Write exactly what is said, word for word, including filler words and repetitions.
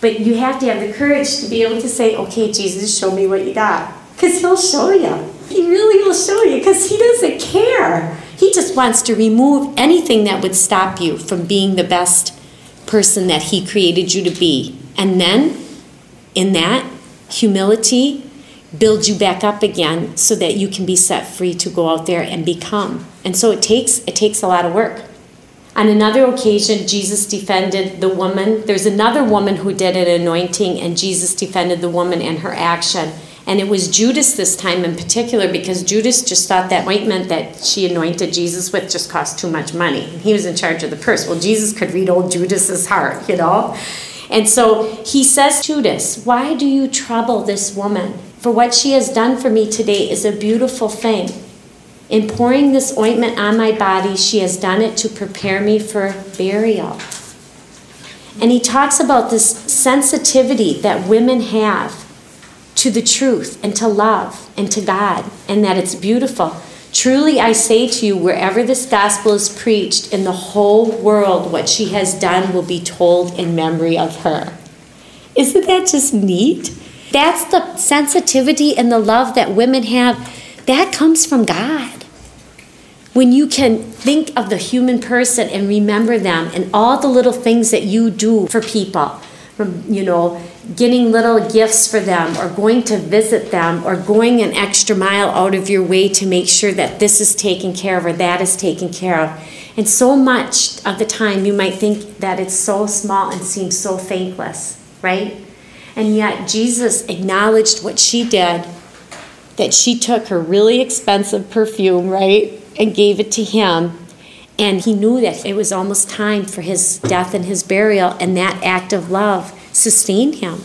But you have to have the courage to be able to say, okay, Jesus, show me what you got. Because he'll show you. He really will show you because he doesn't care. He just wants to remove anything that would stop you from being the best person that he created you to be. And then, in that, humility builds you back up again so that you can be set free to go out there and become. And so it takes it takes a lot of work. On another occasion, Jesus defended the woman. There's another woman who did an anointing, and Jesus defended the woman and her action. And it was Judas this time in particular, because Judas just thought that ointment that she anointed Jesus with just cost too much money. He was in charge of the purse. Well, Jesus could read old Judas's heart, you know. And so he says to Judas, why do you trouble this woman? For what she has done for me today is a beautiful thing. In pouring this ointment on my body, she has done it to prepare me for burial. And he talks about this sensitivity that women have to the truth and to love and to God, and that it's beautiful. Truly I say to you, wherever this gospel is preached in the whole world, what she has done will be told in memory of her. Isn't that just neat? That's the sensitivity and the love that women have. That comes from God. When you can think of the human person and remember them and all the little things that you do for people, from, you know, getting little gifts for them or going to visit them or going an extra mile out of your way to make sure that this is taken care of or that is taken care of. And so much of the time you might think that it's so small and seems so thankless, right? And yet Jesus acknowledged what she did, that she took her really expensive perfume, right, and gave it to him. And he knew that it was almost time for his death and his burial, and that act of love sustained him.